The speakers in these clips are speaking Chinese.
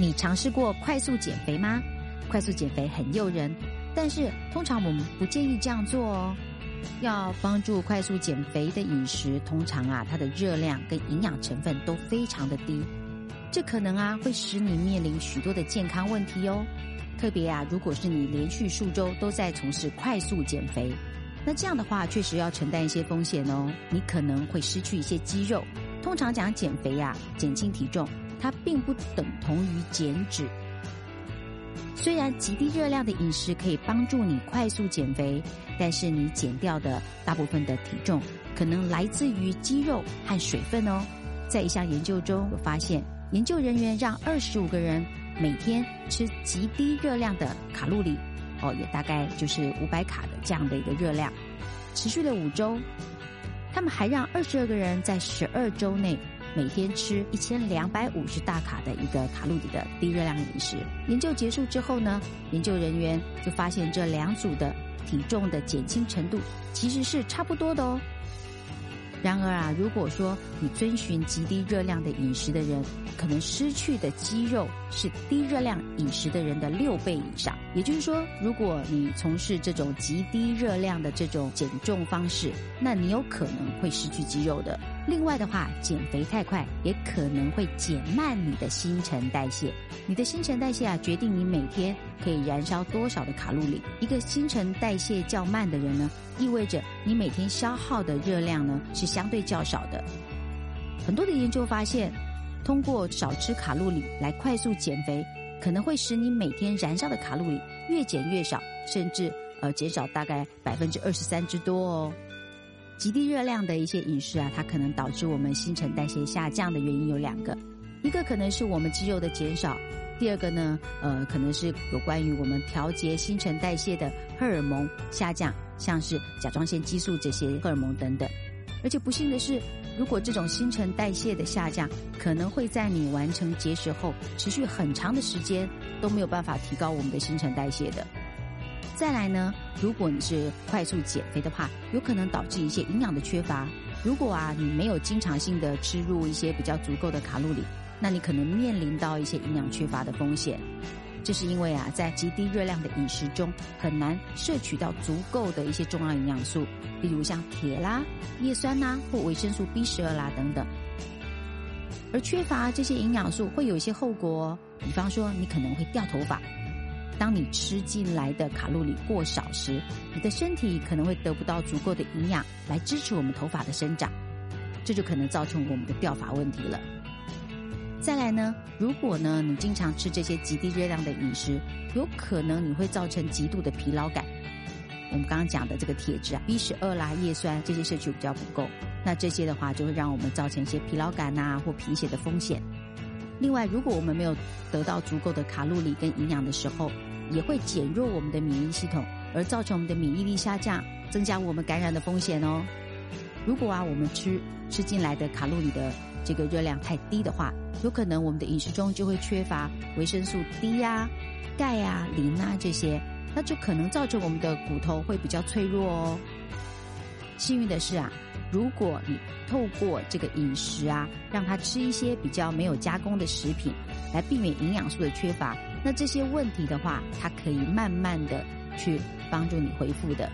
你尝试过快速减肥吗？快速减肥很诱人，但是通常我们不建议这样做哦。要帮助快速减肥的饮食，通常它的热量跟营养成分都非常的低，这可能会使你面临许多的健康问题哦。特别如果是你连续数周都在从事快速减肥，那这样的话确实要承担一些风险哦。你可能会失去一些肌肉。通常讲减肥减轻体重，它并不等同于减脂。虽然极低热量的饮食可以帮助你快速减肥，但是你减掉的大部分的体重可能来自于肌肉和水分哦。在一项研究中有发现，研究人员让25个人每天吃极低热量的卡路里也大概就是500卡的这样的一个热量，持续了5周。他们还让22个人在12周内每天吃1250大卡的一个卡路里的低热量饮食。研究结束之后呢，研究人员就发现这两组的体重的减轻程度其实是差不多的哦。然而如果说你遵循极低热量的饮食的人，可能失去的肌肉是低热量饮食的人的6倍以上。也就是说，如果你从事这种极低热量的这种减重方式，那你有可能会失去肌肉的。另外的话，减肥太快也可能会减慢你的新陈代谢。你的新陈代谢决定你每天可以燃烧多少的卡路里。一个新陈代谢较慢的人呢，意味着你每天消耗的热量呢是相对较少的。很多的研究发现，通过少吃卡路里来快速减肥，可能会使你每天燃烧的卡路里越减越少，甚至减少大概23%之多哦。极低热量的一些饮食它可能导致我们新陈代谢下降的原因有2个，一个可能是我们肌肉的减少，第二个呢，可能是有关于我们调节新陈代谢的荷尔蒙下降，像是甲状腺激素这些荷尔蒙等等。而且不幸的是，如果这种新陈代谢的下降，可能会在你完成节食后持续很长的时间都没有办法提高我们的新陈代谢的。再来呢，如果你是快速减肥的话，有可能导致一些营养的缺乏。如果你没有经常性的吃入一些比较足够的卡路里，那你可能面临到一些营养缺乏的风险。这是因为在极低热量的饮食中很难摄取到足够的一些重要营养素，例如像铁啦、叶酸啦或维生素 B12 啦等等。而缺乏这些营养素会有一些后果哦，比方说你可能会掉头发。当你吃进来的卡路里过少时，你的身体可能会得不到足够的营养来支持我们头发的生长，这就可能造成我们的掉发问题了。再来呢，如果呢你经常吃这些极低热量的饮食，有可能你会造成极度的疲劳感。我们刚刚讲的这个铁质B12 啦、叶酸这些摄取比较不够，那这些的话就会让我们造成一些疲劳感或贫血的风险。另外，如果我们没有得到足够的卡路里跟营养的时候，也会减弱我们的免疫系统，而造成我们的免疫力下降，增加我们感染的风险哦。如果我们吃进来的卡路里的这个热量太低的话，有可能我们的饮食中就会缺乏维生素 D 钙磷这些，那就可能造成我们的骨头会比较脆弱哦。幸运的是如果你透过这个饮食让它吃一些比较没有加工的食品来避免营养素的缺乏，那这些问题的话，它可以慢慢的去帮助你恢复的。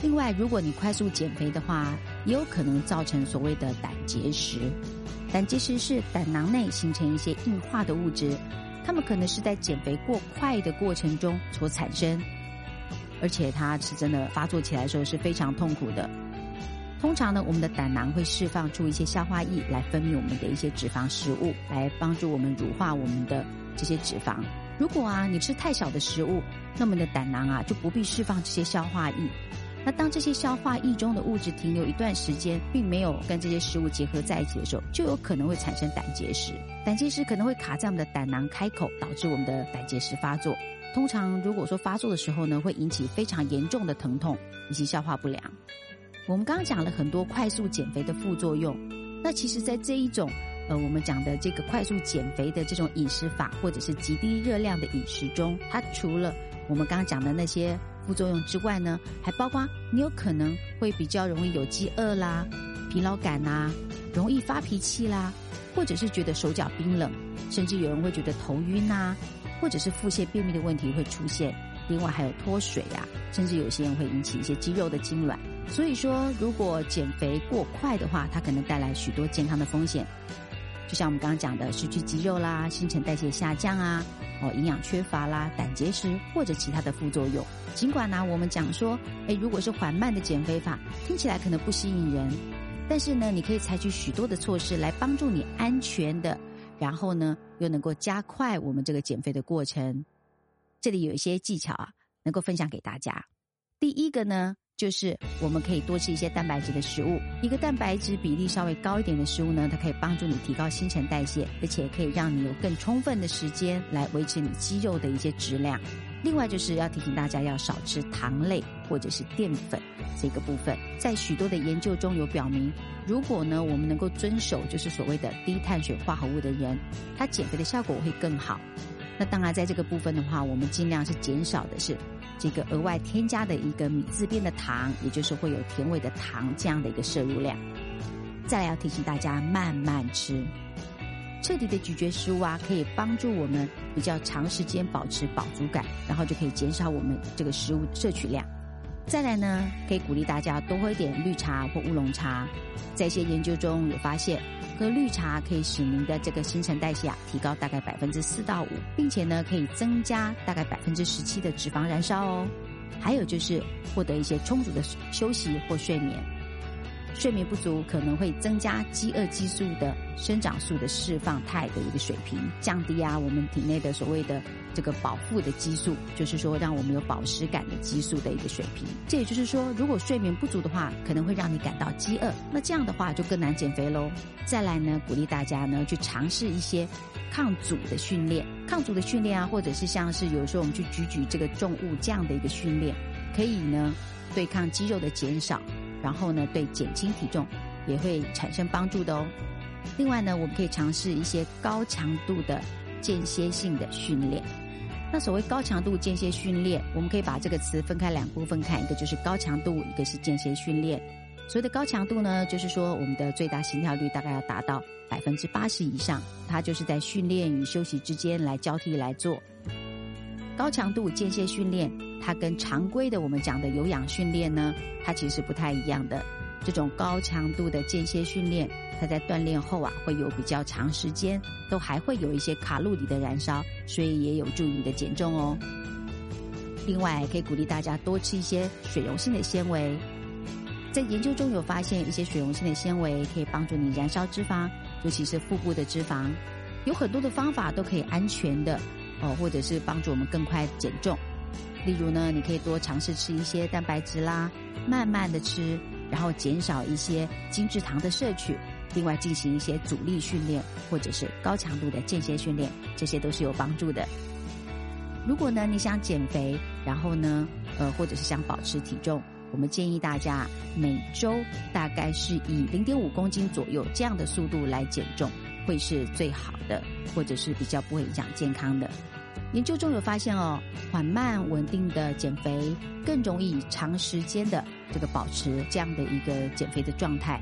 另外，如果你快速减肥的话，也有可能造成所谓的胆结石。胆结石是胆囊内形成一些硬化的物质，它们可能是在减肥过快的过程中所产生，而且它是真的发作起来的时候是非常痛苦的。通常呢，我们的胆囊会释放出一些消化液来分泌我们的一些脂肪食物，来帮助我们乳化我们的这些脂肪。如果你吃太少的食物，那么你的胆囊就不必释放这些消化液。那当这些消化液中的物质停留一段时间，并没有跟这些食物结合在一起的时候，就有可能会产生胆结石。胆结石可能会卡在我们的胆囊开口，导致我们的胆结石发作。通常如果说发作的时候呢，会引起非常严重的疼痛以及消化不良。我们刚刚讲了很多快速减肥的副作用，那其实在这一种我们讲的这个快速减肥的这种饮食法，或者是极低热量的饮食中，它除了我们刚刚讲的那些副作用之外呢，还包括你有可能会比较容易有饥饿啦、疲劳感啦、容易发脾气啦，或者是觉得手脚冰冷，甚至有人会觉得头晕啊，或者是腹泻便秘的问题会出现。另外还有脱水啊，甚至有些人会引起一些肌肉的痉挛。所以说如果减肥过快的话，它可能带来许多健康的风险，就像我们刚刚讲的失去肌肉啦、新陈代谢下降啊、营养缺乏啦、胆结石或者其他的副作用。尽管呢，我们讲说如果是缓慢的减肥法听起来可能不吸引人，但是呢你可以采取许多的措施来帮助你安全的，然后呢又能够加快我们这个减肥的过程。这里有一些技巧啊，能够分享给大家。第一个呢，就是我们可以多吃一些蛋白质的食物，一个蛋白质比例稍微高一点的食物呢，它可以帮助你提高新陈代谢，而且可以让你有更充分的时间来维持你肌肉的一些质量。另外就是要提醒大家要少吃糖类或者是淀粉这个部分。在许多的研究中有表明，如果呢我们能够遵守就是所谓的低碳水化合物的人，他减肥的效果会更好。那当然在这个部分的话，我们尽量是减少的是这个额外添加的一个米字边的糖，也就是会有甜味的糖这样的一个摄入量。再来要提醒大家慢慢吃，彻底的咀嚼食物啊，可以帮助我们比较长时间保持饱足感，然后就可以减少我们这个食物摄取量。再来呢，可以鼓励大家多喝一点绿茶或乌龙茶。在一些研究中有发现，喝绿茶可以使您的这个新陈代谢啊提高大概 4% 到5%， 并且呢可以增加大概 17% 的脂肪燃烧哦。还有就是获得一些充足的休息或睡眠，睡眠不足可能会增加饥饿激素的生长素的释放肽的一个水平，降低啊我们体内的所谓的这个饱腹的激素，就是说让我们有饱食感的激素的一个水平。这也就是说如果睡眠不足的话，可能会让你感到饥饿，那这样的话就更难减肥咯。再来呢，鼓励大家呢去尝试一些抗阻的训练，啊，或者是像是有时候我们去举举这个重物这样的一个训练，可以呢对抗肌肉的减少，然后呢对减轻体重也会产生帮助的哦。另外呢，我们可以尝试一些高强度的间歇性的训练。那所谓高强度间歇训练，我们可以把这个词分开两部分看，一个就是高强度，一个是间歇训练。所谓的高强度呢，就是说我们的最大心跳率大概要达到 80% 以上，它就是在训练与休息之间来交替来做。高强度间歇训练它跟常规的我们讲的有氧训练呢，它其实不太一样的。这种高强度的间歇训练，它在锻炼后啊，会有比较长时间都还会有一些卡路里的燃烧，所以也有助于你的减重哦。另外可以鼓励大家多吃一些水溶性的纤维。在研究中有发现，一些水溶性的纤维可以帮助你燃烧脂肪，尤其是腹部的脂肪。有很多的方法都可以安全的或者是帮助我们更快减重。例如呢，你可以多尝试吃一些蛋白质啦，慢慢的吃，然后减少一些精制糖的摄取。另外进行一些阻力训练或者是高强度的间歇训练，这些都是有帮助的。如果呢你想减肥，然后呢或者是想保持体重，我们建议大家每周大概是以 0.5 公斤左右这样的速度来减重会是最好的，或者是比较不会影响健康的。研究中有发现哦，缓慢稳定的减肥更容易长时间的这个保持这样的一个减肥的状态，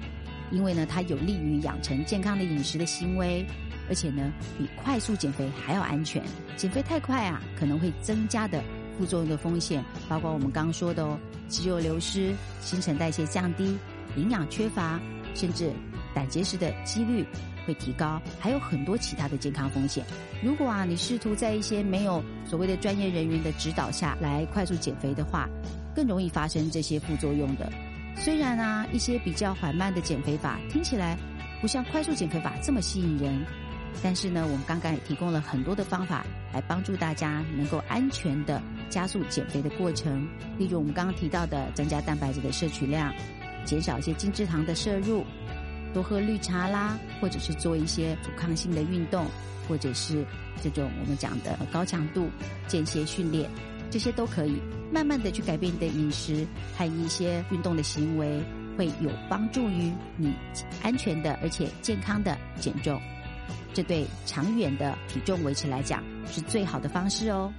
因为呢它有利于养成健康的饮食的行为，而且呢比快速减肥还要安全。减肥太快啊，可能会增加的副作用的风险包括我们刚说的哦，肌肉流失、新陈代谢降低、营养缺乏，甚至胆结石的几率会提高，还有很多其他的健康风险。如果啊你试图在一些没有所谓的专业人员的指导下来快速减肥的话，更容易发生这些副作用的。虽然啊一些比较缓慢的减肥法听起来不像快速减肥法这么吸引人，但是呢我们刚刚也提供了很多的方法来帮助大家能够安全的加速减肥的过程。例如我们刚刚提到的增加蛋白质的摄取量，减少一些精制糖的摄入，多喝绿茶啦，或者是做一些阻抗性的运动，或者是这种我们讲的高强度间歇训练，这些都可以慢慢的去改变你的饮食和一些运动的行为，会有帮助于你安全的而且健康的减重。这对长远的体重维持来讲是最好的方式哦。